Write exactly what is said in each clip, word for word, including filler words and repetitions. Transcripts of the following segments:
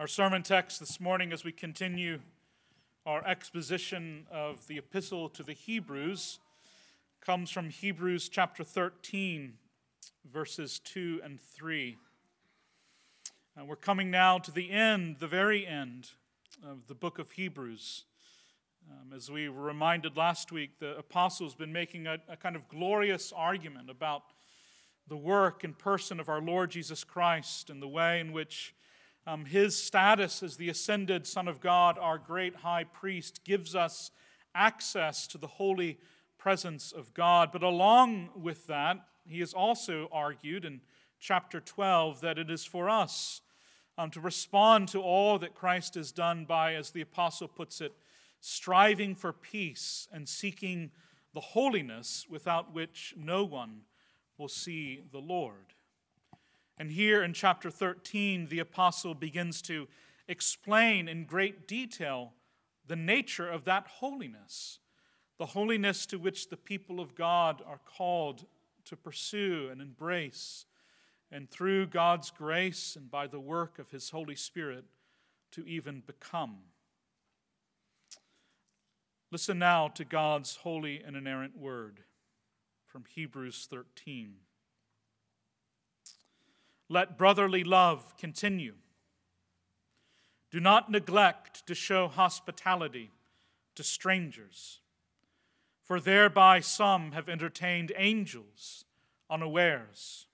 Our sermon text this morning, as we continue our exposition of the epistle to the Hebrews, comes from Hebrews chapter thirteen, verses two and three. And we're coming now to the end, the very end of the book of Hebrews. Um, as we were reminded last week, the apostle's been making a, a kind of glorious argument about the work and person of our Lord Jesus Christ and the way in which Um, his status as the ascended Son of God, our great high priest, gives us access to the holy presence of God. But along with that, he has also argued in chapter twelve that it is for us um, to respond to all that Christ has done by, as the apostle puts it, striving for peace and seeking the holiness without which no one will see the Lord. And here in chapter thirteen, the apostle begins to explain in great detail the nature of that holiness, the holiness to which the people of God are called to pursue and embrace, and through God's grace and by the work of his Holy Spirit to even become. Listen now to God's holy and inerrant word from Hebrews thirteen. Let brotherly love continue. Do not neglect to show hospitality to strangers, for thereby some have entertained angels unawares.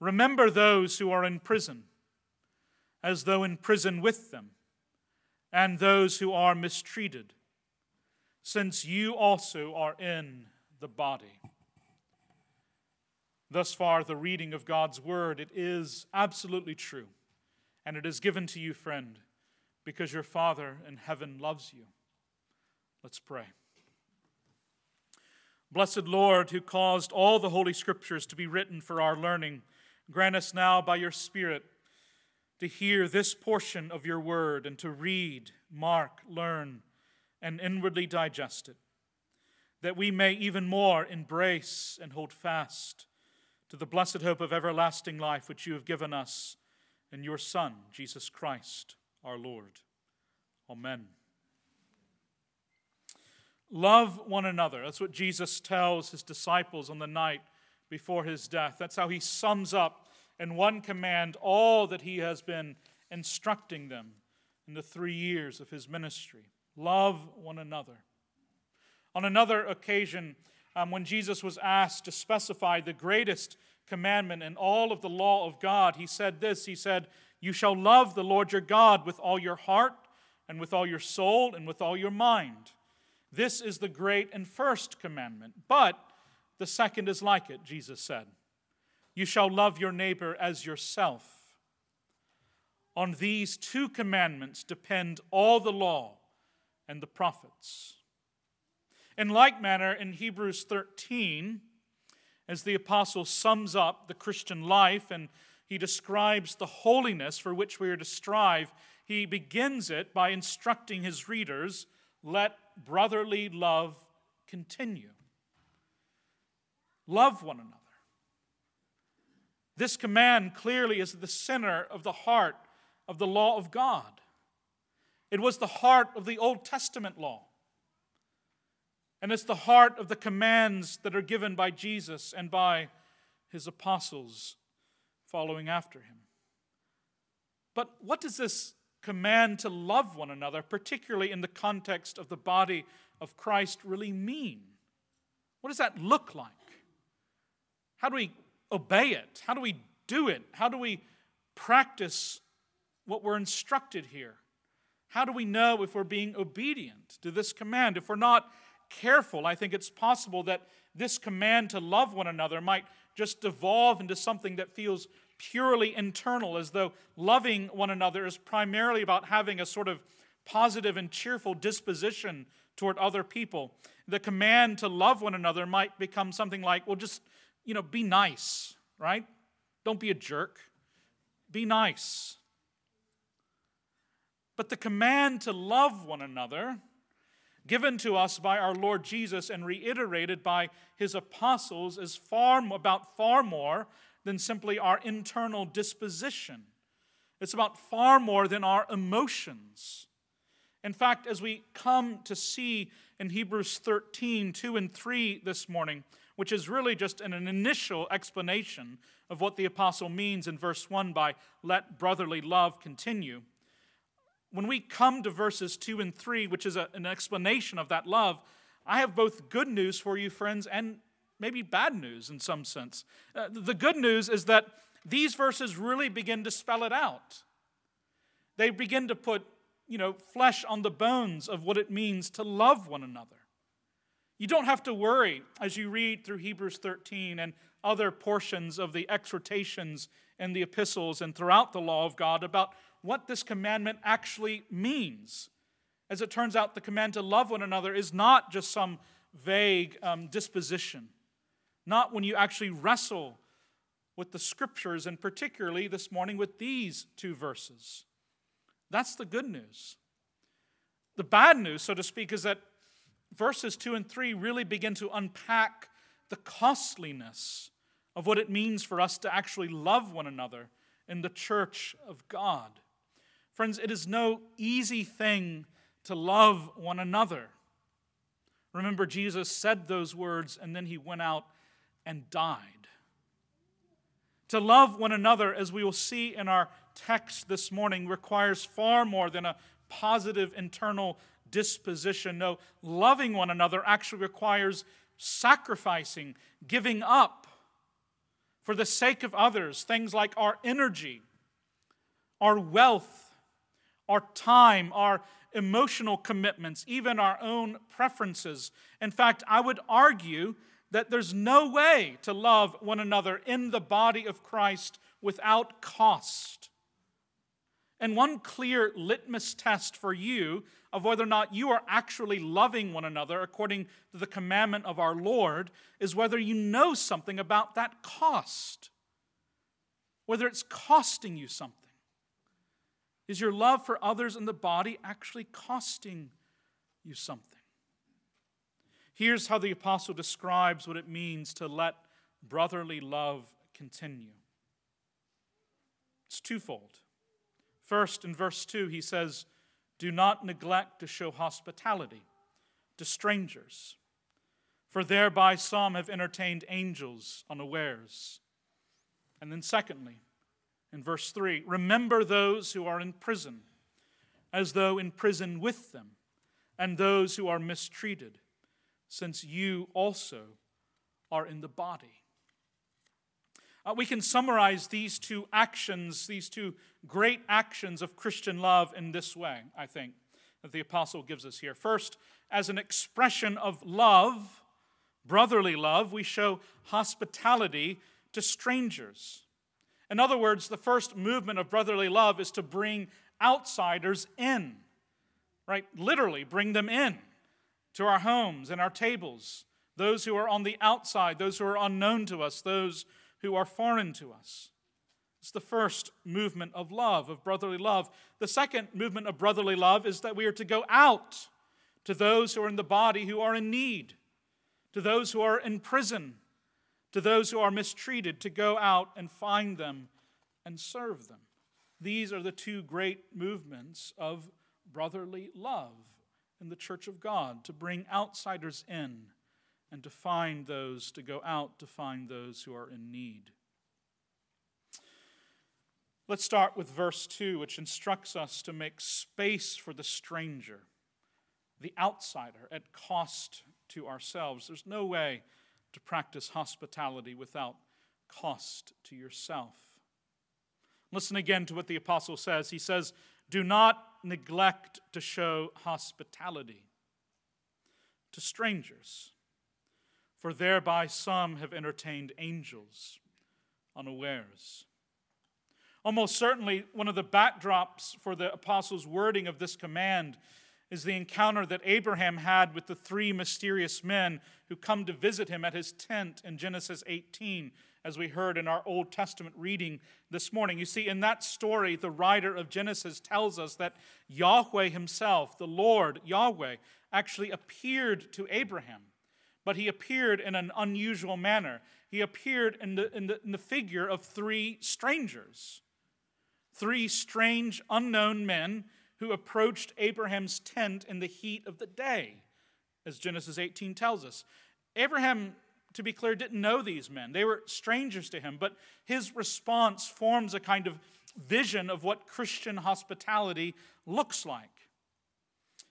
Remember those who are in prison, as though in prison with them, and those who are mistreated, since you also are in the body. Thus far, the reading of God's word, it is absolutely true, and it is given to you, friend, because your Father in heaven loves you. Let's pray. Blessed Lord, who caused all the Holy Scriptures to be written for our learning, grant us now by your Spirit to hear this portion of your word and to read, mark, learn, and inwardly digest it, that we may even more embrace and hold fast to the blessed hope of everlasting life which you have given us in your Son, Jesus Christ, our Lord. Amen. Love one another. That's what Jesus tells his disciples on the night before his death. That's how he sums up in one command all that he has been instructing them in the three years of his ministry. Love one another. On another occasion, Um, when Jesus was asked to specify the greatest commandment in all of the law of God, he said this, he said, "You shall love the Lord your God with all your heart and with all your soul and with all your mind. This is the great and first commandment, but the second is like it," Jesus said. "You shall love your neighbor as yourself. On these two commandments depend all the law and the prophets." In like manner, in Hebrews thirteen, as the apostle sums up the Christian life and he describes the holiness for which we are to strive, he begins it by instructing his readers, let brotherly love continue. Love one another. This command clearly is the center of the heart of the law of God. It was the heart of the Old Testament law. And it's the heart of the commands that are given by Jesus and by his apostles following after him. But what does this command to love one another, particularly in the context of the body of Christ, really mean? What does that look like? How do we obey it? How do we do it? How do we practice what we're instructed here? How do we know if we're being obedient to this command? If we're not careful, I think it's possible that this command to love one another might just devolve into something that feels purely internal, as though loving one another is primarily about having a sort of positive and cheerful disposition toward other people. The command to love one another might become something like, well, just, you know, be nice, right? Don't be a jerk. Be nice. But the command to love one another, given to us by our Lord Jesus and reiterated by his apostles, is far about far more than simply our internal disposition. It's about far more than our emotions. In fact, as we come to see in Hebrews thirteen, two and three this morning, which is really just an initial explanation of what the apostle means in verse one by let brotherly love continue. When we come to verses two and three, which is a, an explanation of that love, I have both good news for you, friends, and maybe bad news in some sense. Uh, the good news is that these verses really begin to spell it out. They begin to put, you know, flesh on the bones of what it means to love one another. You don't have to worry as you read through Hebrews thirteen and other portions of the exhortations and the epistles and throughout the law of God about what this commandment actually means. As it turns out, the command to love one another is not just some vague um, disposition. Not when you actually wrestle with the scriptures, and particularly this morning with these two verses. That's the good news. The bad news, so to speak, is that verses two and three really begin to unpack the costliness of what it means for us to actually love one another in the church of God. Friends, it is no easy thing to love one another. Remember, Jesus said those words, and then he went out and died. To love one another, as we will see in our text this morning, requires far more than a positive internal disposition. No, loving one another actually requires sacrificing, giving up for the sake of others, things like our energy, our wealth, our time, our emotional commitments, even our own preferences. In fact, I would argue that there's no way to love one another in the body of Christ without cost. And one clear litmus test for you of whether or not you are actually loving one another according to the commandment of our Lord is whether you know something about that cost. Whether it's costing you something. Is your love for others in the body actually costing you something? Here's how the apostle describes what it means to let brotherly love continue. It's twofold. First, in verse two, he says, do not neglect to show hospitality to strangers, for thereby some have entertained angels unawares. And then secondly, in verse three, remember those who are in prison, as though in prison with them, and those who are mistreated, since you also are in the body. Uh, we can summarize these two actions, these two great actions of Christian love in this way, I think, that the apostle gives us here. First, as an expression of love, brotherly love, we show hospitality to strangers. In other words, the first movement of brotherly love is to bring outsiders in, right? Literally, bring them in. To our homes and our tables, those who are on the outside, those who are unknown to us, those who are foreign to us. It's the first movement of love, of brotherly love. The second movement of brotherly love is that we are to go out to those who are in the body who are in need, to those who are in prison, to those who are mistreated, to go out and find them and serve them. These are the two great movements of brotherly love in the church of God, to bring outsiders in and to find those, to go out to find those who are in need. Let's start with verse two, which instructs us to make space for the stranger, the outsider, at cost to ourselves. There's no way to practice hospitality without cost to yourself. Listen again to what the apostle says. He says, do not neglect to show hospitality to strangers, for thereby some have entertained angels unawares. Almost certainly, one of the backdrops for the apostle's wording of this command is the encounter that Abraham had with the three mysterious men who come to visit him at his tent in Genesis eighteen, as we heard in our Old Testament reading this morning. You see, in that story, the writer of Genesis tells us that Yahweh himself, the Lord, Yahweh, actually appeared to Abraham, but he appeared in an unusual manner. He appeared in the, in the, in the figure of three strangers. three strange unknown men who approached Abraham's tent in the heat of the day, as Genesis eighteen tells us. Abraham, to be clear, didn't know these men. They were strangers to him, but his response forms a kind of vision of what Christian hospitality looks like.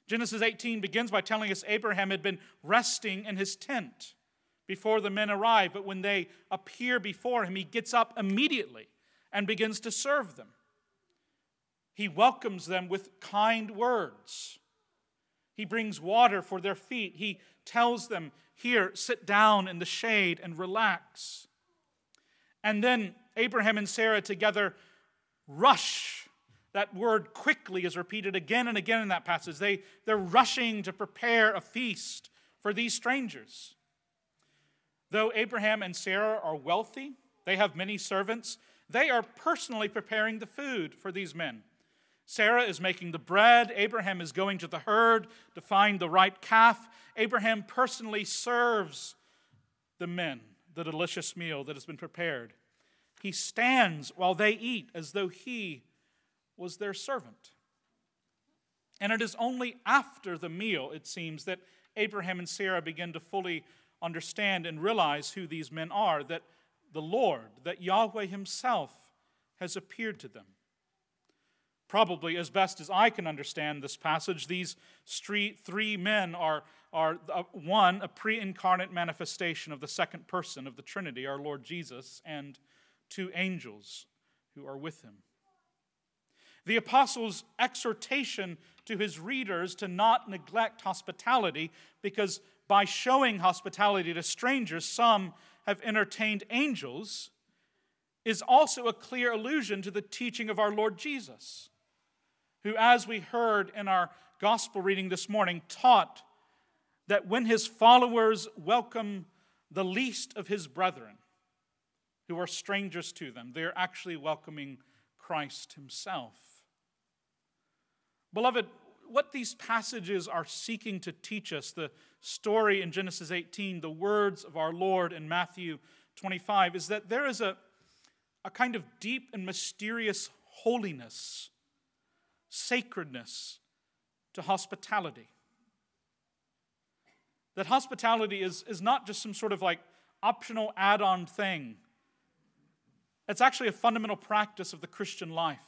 Genesis eighteen begins by telling us Abraham had been resting in his tent before the men arrive, but when they appear before him, he gets up immediately and begins to serve them. He welcomes them with kind words. He brings water for their feet. He tells them, here, sit down in the shade and relax. And then Abraham and Sarah together rush. That word quickly is repeated again and again in that passage. They, they're rushing to prepare a feast for these strangers. Though Abraham and Sarah are wealthy, they have many servants, they are personally preparing the food for these men. Sarah is making the bread. Abraham is going to the herd to find the right calf. Abraham personally serves the men the delicious meal that has been prepared. He stands while they eat as though he was their servant. And it is only after the meal, it seems, that Abraham and Sarah begin to fully understand and realize who these men are, that the Lord, that Yahweh himself has appeared to them. Probably, as best as I can understand this passage, these three men are, are uh, one, a pre-incarnate manifestation of the second person of the Trinity, our Lord Jesus, and two angels who are with him. The apostle's exhortation to his readers to not neglect hospitality, because by showing hospitality to strangers, some have entertained angels, is also a clear allusion to the teaching of our Lord Jesus, who, as we heard in our gospel reading this morning, taught that when his followers welcome the least of his brethren, who are strangers to them, they are actually welcoming Christ himself. Beloved, what these passages are seeking to teach us, the story in Genesis eighteen, the words of our Lord in Matthew twenty-five, is that there is a A kind of deep and mysterious holiness, sacredness to hospitality. That hospitality is, is not just some sort of like optional add-on thing. It's actually a fundamental practice of the Christian life.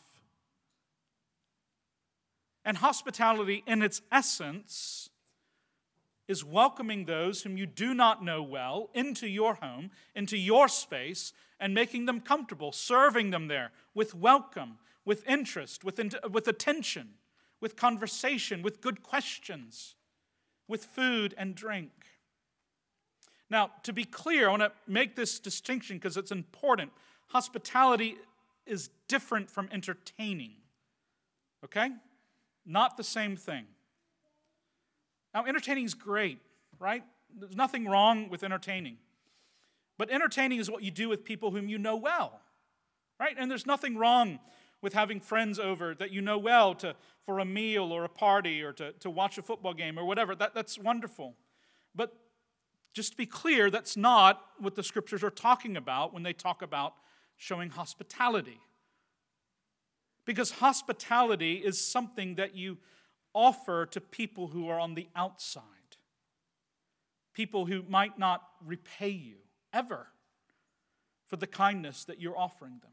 And hospitality in its essence is welcoming those whom you do not know well into your home, into your space, and making them comfortable, serving them there with welcome, with interest, with, in- with attention, with conversation, with good questions, with food and drink. Now, to be clear, I want to make this distinction because it's important. Hospitality is different from entertaining, okay? Not the same thing. Now, entertaining is great, right? There's nothing wrong with entertaining. But entertaining is what you do with people whom you know well, right? And there's nothing wrong with having friends over that you know well to for a meal or a party or to, to watch a football game or whatever. That, that's wonderful. But just to be clear, that's not what the scriptures are talking about when they talk about showing hospitality. Because hospitality is something that you offer to people who are on the outside, people who might not repay you ever for the kindness that you're offering them.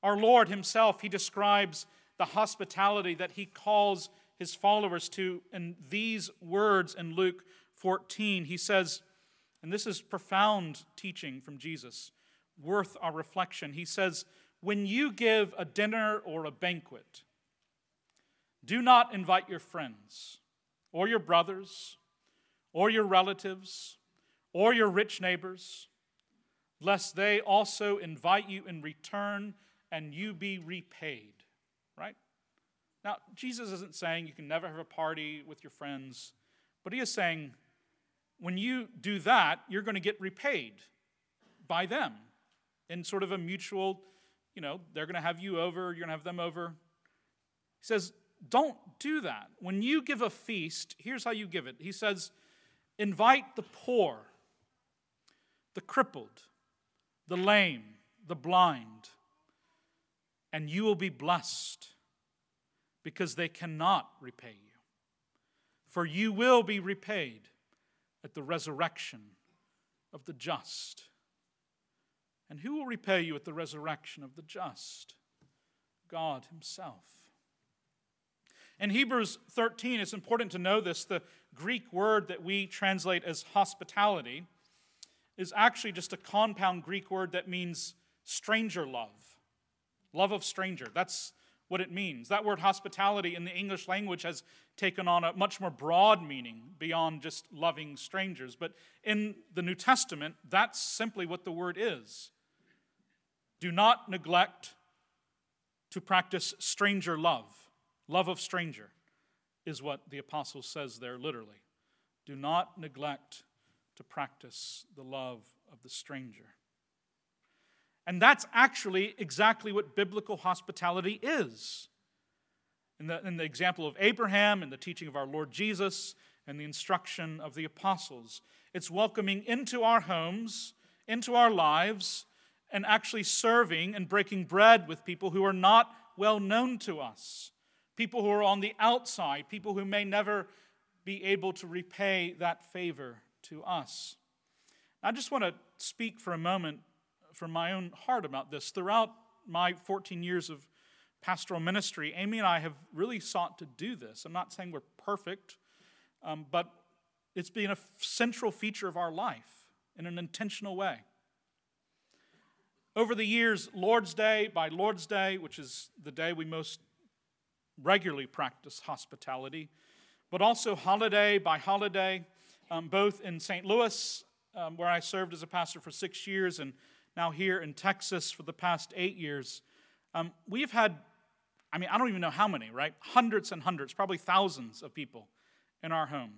Our Lord himself, he describes the hospitality that he calls his followers to in these words in Luke fourteen. He says, and this is profound teaching from Jesus, worth our reflection. He says, when you give a dinner or a banquet, do not invite your friends, or your brothers, or your relatives, or your rich neighbors, lest they also invite you in return and you be repaid. Right? Now, Jesus isn't saying you can never have a party with your friends, but he is saying when you do that, you're going to get repaid by them in sort of a mutual, you know, they're going to have you over, you're going to have them over. He says, don't do that. When you give a feast, here's how you give it. He says, invite the poor, the crippled, the lame, the blind. and you will be blessed, because they cannot repay you. For you will be repaid at the resurrection of the just. And who will repay you at the resurrection of the just? God himself. In Hebrews thirteen, it's important to know this. The Greek word that we translate as hospitality is actually just a compound Greek word that means stranger love. Love of stranger. That's what it means. That word hospitality in the English language has taken on a much more broad meaning beyond just loving strangers. But in the New Testament, that's simply what the word is. Do not neglect to practice stranger love. Love of stranger is what the apostle says there literally. Do not neglect to practice the love of the stranger. And that's actually exactly what biblical hospitality is. In the, in the example of Abraham, in the teaching of our Lord Jesus, and the instruction of the apostles, it's welcoming into our homes, into our lives, and actually serving and breaking bread with people who are not well known to us, people who are on the outside, people who may never be able to repay that favor to us. I just want to speak for a moment from my own heart about this. Throughout my fourteen years of pastoral ministry, Amy and I have really sought to do this. I'm not saying we're perfect, um, but it's been a central feature of our life in an intentional way. Over the years, Lord's Day by Lord's Day, which is the day we most regularly practice hospitality, but also holiday by holiday, um, both in Saint Louis, um, where I served as a pastor for six years, and now here in Texas for the past eight years, um, we've had, I mean, I don't even know how many, right? Hundreds and hundreds, probably thousands of people in our home.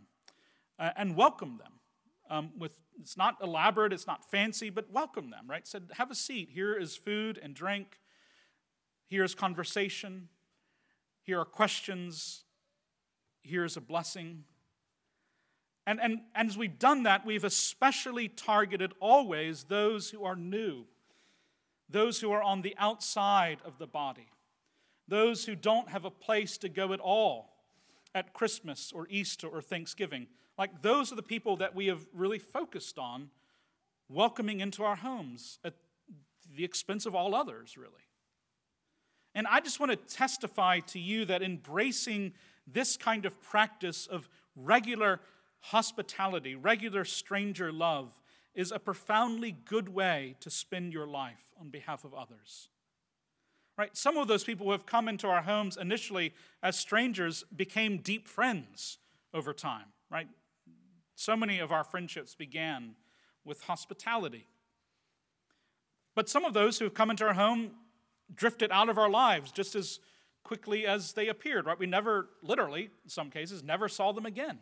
Uh, and welcome them. Um, with It's not elaborate, it's not fancy, but welcome them, right? Said, have a seat. Here is food and drink. Here is conversation. Here are questions. Here is a blessing. And, and, and as we've done that, we've especially targeted always those who are new, those who are on the outside of the body, those who don't have a place to go at all at Christmas or Easter or Thanksgiving. Like, those are the people that we have really focused on welcoming into our homes at the expense of all others, really. And I just want to testify to you that embracing this kind of practice of regular hospitality, regular stranger love, is a profoundly good way to spend your life on behalf of others. Right? Some of those people who have come into our homes initially as strangers became deep friends over time. Right? So many of our friendships began with hospitality. But some of those who have come into our home drifted out of our lives just as quickly as they appeared. Right? We never, literally, in some cases, never saw them again.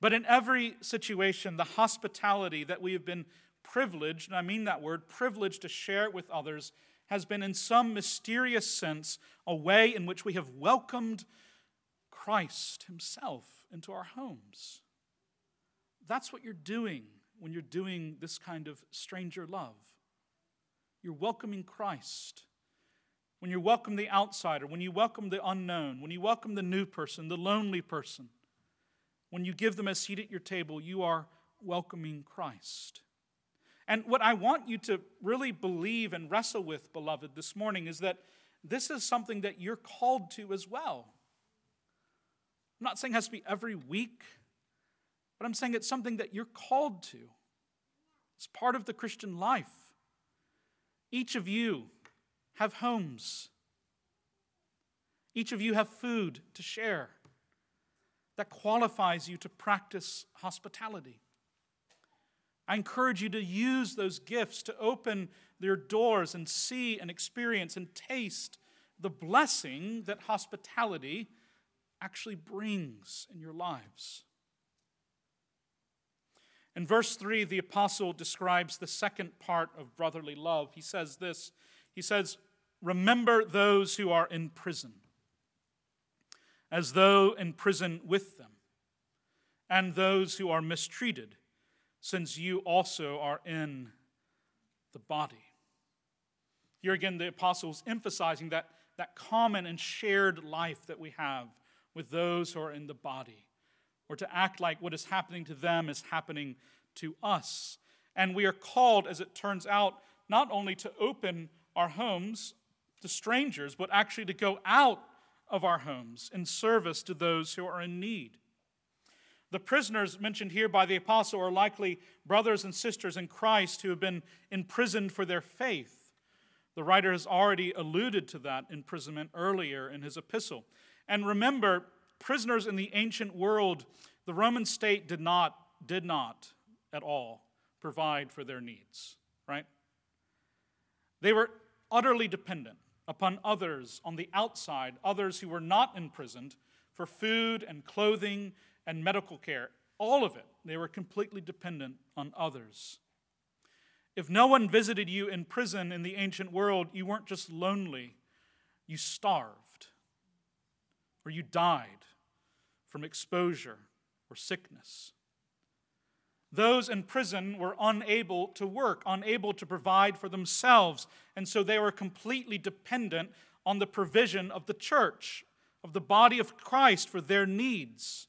But in every situation, the hospitality that we have been privileged, and I mean that word, privileged to share with others, has been in some mysterious sense a way in which we have welcomed Christ himself into our homes. That's what you're doing when you're doing this kind of stranger love. You're welcoming Christ. When you welcome the outsider, when you welcome the unknown, when you welcome the new person, the lonely person, when you give them a seat at your table, you are welcoming Christ. And what I want you to really believe and wrestle with, beloved, this morning is that this is something that you're called to as well. I'm not saying it has to be every week, but I'm saying it's something that you're called to. It's part of the Christian life. Each of you have homes. Each of you have food to share. That qualifies you to practice hospitality. I encourage you to use those gifts to open your doors and see and experience and taste the blessing that hospitality actually brings in your lives. In verse three, the apostle describes the second part of brotherly love. He says this, he says, remember those who are in prison, as though in prison with them, and those who are mistreated, since you also are in the body. Here again, the apostles emphasizing that, that common and shared life that we have with those who are in the body. Or to act like what is happening to them is happening to us. And we are called, as it turns out, not only to open our homes to strangers, but actually to go out of our homes in service to those who are in need. The prisoners mentioned here by the apostle are likely brothers and sisters in Christ who have been imprisoned for their faith. The writer has already alluded to that imprisonment earlier in his epistle. And remember, prisoners in the ancient world, the Roman state did not, did not at all provide for their needs, right? They were utterly dependent upon others on the outside, others who were not imprisoned, for food and clothing and medical care. All of it, they were completely dependent on others. If no one visited you in prison in the ancient world, you weren't just lonely, you starved, or you died from exposure or sickness. Those in prison were unable to work, unable to provide for themselves, and so they were completely dependent on the provision of the church, of the body of Christ for their needs.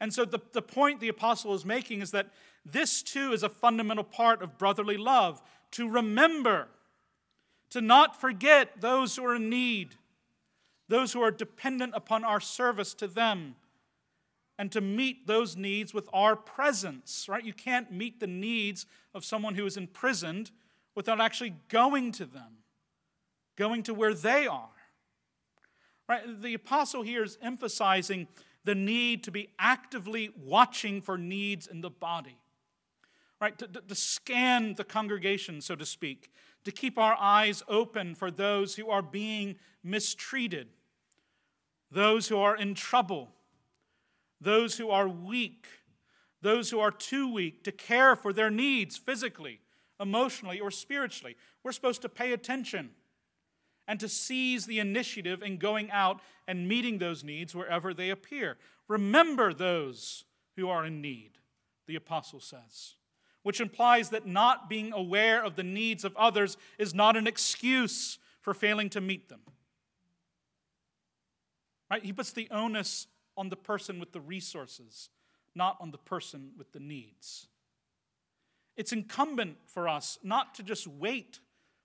And so the, the point the apostle is making is that this too is a fundamental part of brotherly love, to remember, to not forget those who are in need, those who are dependent upon our service to them, and to meet those needs with our presence, right? You can't meet the needs of someone who is imprisoned without actually going to them, going to where they are, right? The apostle here is emphasizing the need to be actively watching for needs in the body, right? To, to, to scan the congregation, so to speak, to keep our eyes open for those who are being mistreated, those who are in trouble, those who are weak, those who are too weak to care for their needs physically, emotionally, or spiritually. We're supposed to pay attention and to seize the initiative in going out and meeting those needs wherever they appear. Remember those who are in need, the apostle says, which implies that not being aware of the needs of others is not an excuse for failing to meet them. Right? He puts the onus on the person with the resources, not on the person with the needs. It's incumbent for us not to just wait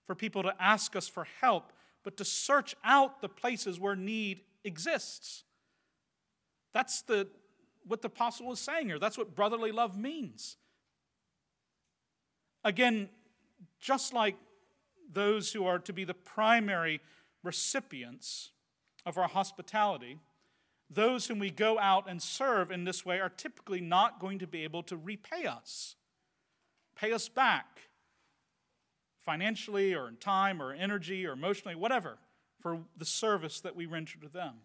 for people to ask us for help, but to search out the places where need exists. That's the what the apostle is saying here. That's what brotherly love means. Again, just like those who are to be the primary recipients of our hospitality, those whom we go out and serve in this way are typically not going to be able to repay us, pay us back financially or in time or energy or emotionally, whatever, for the service that we render to them.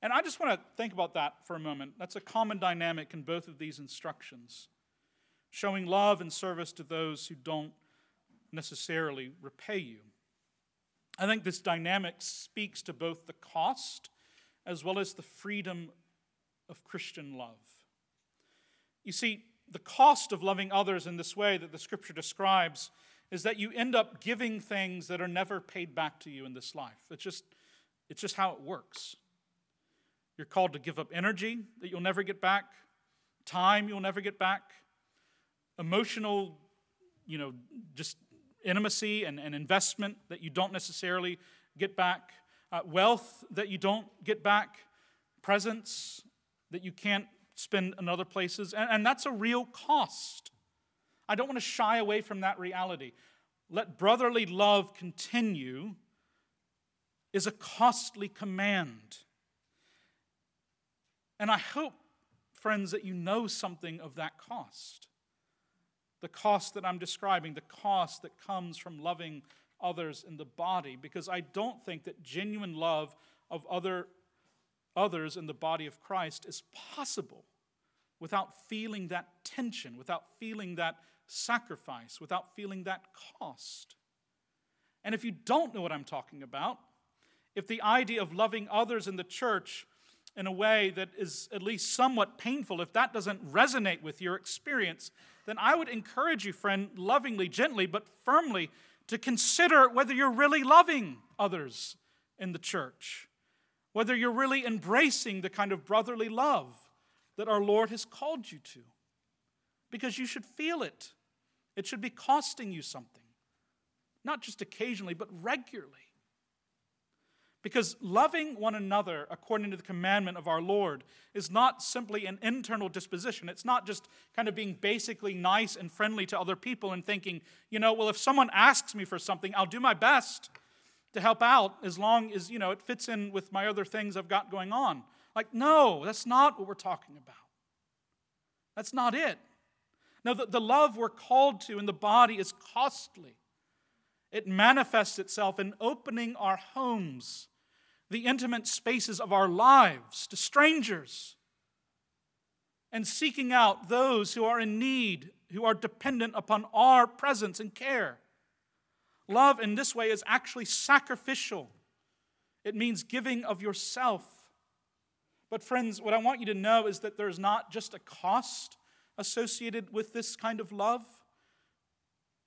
And I just want to think about that for a moment. That's a common dynamic in both of these instructions, showing love and service to those who don't necessarily repay you. I think this dynamic speaks to both the cost as well as the freedom of Christian love. You see, the cost of loving others in this way that the Scripture describes is that you end up giving things that are never paid back to you in this life. It's just, it's just how it works. You're called to give up energy that you'll never get back, time you'll never get back, emotional, you know, just intimacy and, and investment that you don't necessarily get back, Uh, wealth that you don't get back, presence that you can't spend in other places, and, and that's a real cost. I don't want to shy away from that reality. Let brotherly love continue is a costly command. And I hope, friends, that you know something of that cost. The cost that I'm describing, the cost that comes from loving others in the body, because I don't think that genuine love of other others in the body of Christ is possible without feeling that tension, without feeling that sacrifice, without feeling that cost. And if you don't know what I'm talking about, if the idea of loving others in the church in a way that is at least somewhat painful, if that doesn't resonate with your experience, then I would encourage you, friend, lovingly, gently, but firmly, to consider whether you're really loving others in the church, whether you're really embracing the kind of brotherly love that our Lord has called you to. Because you should feel it. It should be costing you something. Not just occasionally, but regularly. Because loving one another according to the commandment of our Lord is not simply an internal disposition. It's not just kind of being basically nice and friendly to other people and thinking, you know, well, if someone asks me for something, I'll do my best to help out as long as, you know, it fits in with my other things I've got going on. Like, no, that's not what we're talking about. That's not it. No, the, the love we're called to in the body is costly. It manifests itself in opening our homes, the intimate spaces of our lives, to strangers, and seeking out those who are in need, who are dependent upon our presence and care. Love in this way is actually sacrificial. It means giving of yourself. But friends, what I want you to know is that there's not just a cost associated with this kind of love.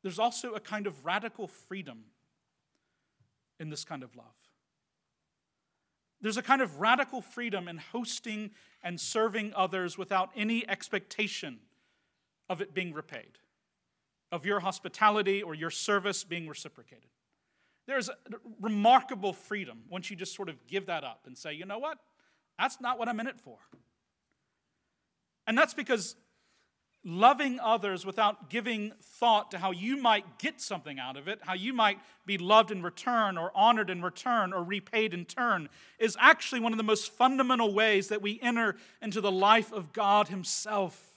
There's also a kind of radical freedom in this kind of love. There's a kind of radical freedom in hosting and serving others without any expectation of it being repaid, of your hospitality or your service being reciprocated. There's a remarkable freedom once you just sort of give that up and say, you know what? That's not what I'm in it for. And that's because loving others without giving thought to how you might get something out of it, how you might be loved in return or honored in return or repaid in turn, is actually one of the most fundamental ways that we enter into the life of God Himself.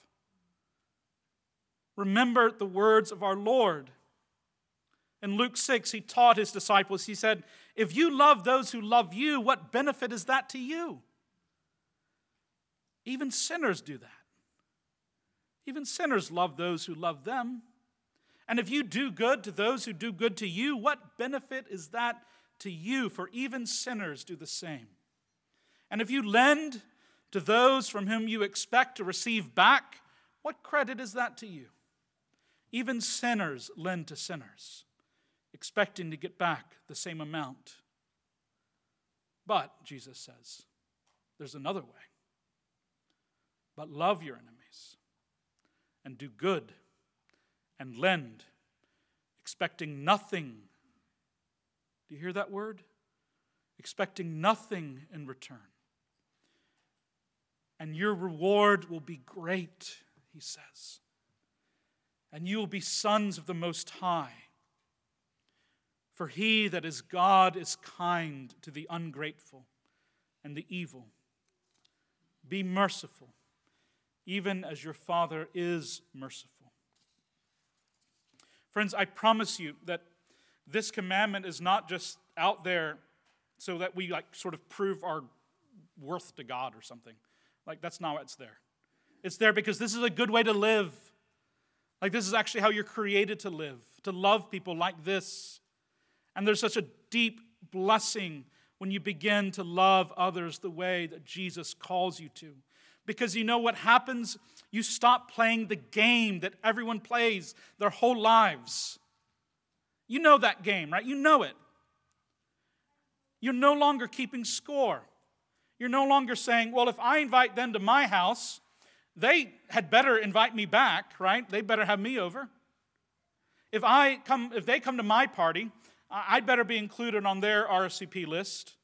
Remember the words of our Lord. In Luke six, He taught His disciples, He said, if you love those who love you, what benefit is that to you? Even sinners do that. Even sinners love those who love them. And if you do good to those who do good to you, what benefit is that to you? For even sinners do the same. And if you lend to those from whom you expect to receive back, what credit is that to you? Even sinners lend to sinners, expecting to get back the same amount. But, Jesus says, there's another way. But love your enemies, and do good, and lend, expecting nothing. Do you hear that word? Expecting nothing in return. And your reward will be great, He says. And you will be sons of the Most High. For He that is God is kind to the ungrateful and the evil. Be merciful, even as your Father is merciful. Friends, I promise you that this commandment is not just out there so that we like sort of prove our worth to God or something. Like, that's not why it's there. It's there because this is a good way to live. Like, this is actually how you're created to live, to love people like this. And there's such a deep blessing when you begin to love others the way that Jesus calls you to. Because you know what happens? You stop playing the game that everyone plays their whole lives. You know that game, right? You know it. You're no longer keeping score. You're no longer saying, well, if I invite them to my house, they had better invite me back, right? They better have me over. If I come, if they come to my party, I'd better be included on their R S V P list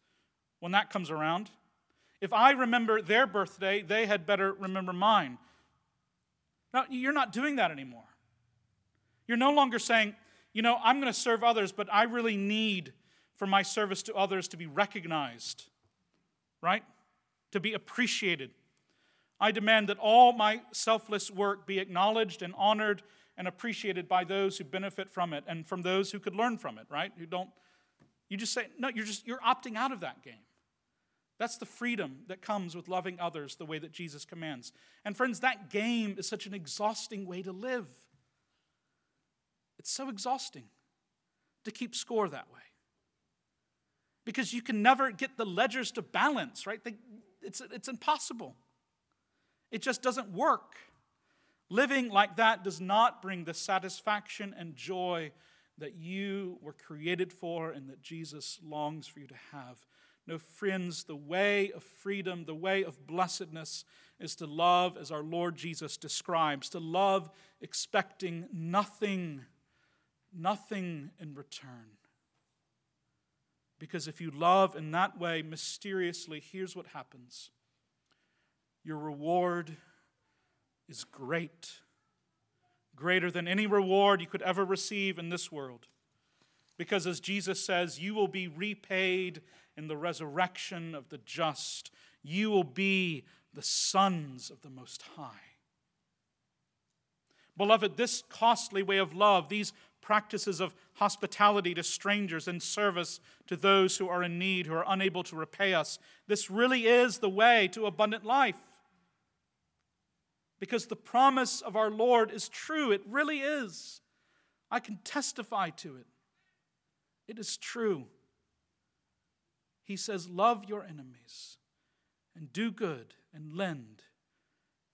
when that comes around. If I remember their birthday, they had better remember mine. Now, you're not doing that anymore. You're no longer saying, you know, I'm going to serve others, but I really need for my service to others to be recognized, right? To be appreciated. I demand that all my selfless work be acknowledged and honored and appreciated by those who benefit from it and from those who could learn from it, right? Who don't, you just say, no, you're just, you're opting out of that game. That's the freedom that comes with loving others the way that Jesus commands. And friends, that game is such an exhausting way to live. It's so exhausting to keep score that way. Because you can never get the ledgers to balance, right? They, it's, it's impossible. It just doesn't work. Living like that does not bring the satisfaction and joy that you were created for and that Jesus longs for you to have. No, friends, the way of freedom, the way of blessedness is to love as our Lord Jesus describes, to love expecting nothing, nothing in return. Because if you love in that way, mysteriously, here's what happens. Your reward is great, greater than any reward you could ever receive in this world. Because as Jesus says, you will be repaid in the resurrection of the just. You will be the sons of the Most High. Beloved, this costly way of love, these practices of hospitality to strangers and service to those who are in need, who are unable to repay us, this really is the way to abundant life. Because the promise of our Lord is true. It really is. I can testify to it. It is true. He says, love your enemies and do good and lend,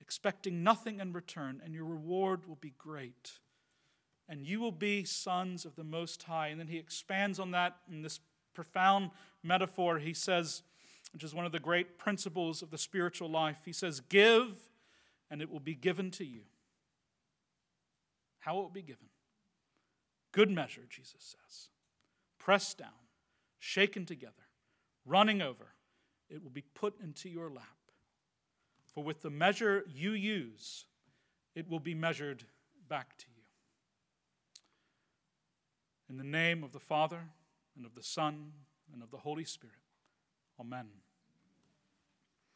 expecting nothing in return, and your reward will be great. And you will be sons of the Most High. And then he expands on that in this profound metaphor. He says, which is one of the great principles of the spiritual life, he says, give and it will be given to you. How it will be given? Good measure, Jesus says. Pressed down, shaken together, running over, it will be put into your lap. For with the measure you use, it will be measured back to you. In the name of the Father, and of the Son, and of the Holy Spirit. Amen.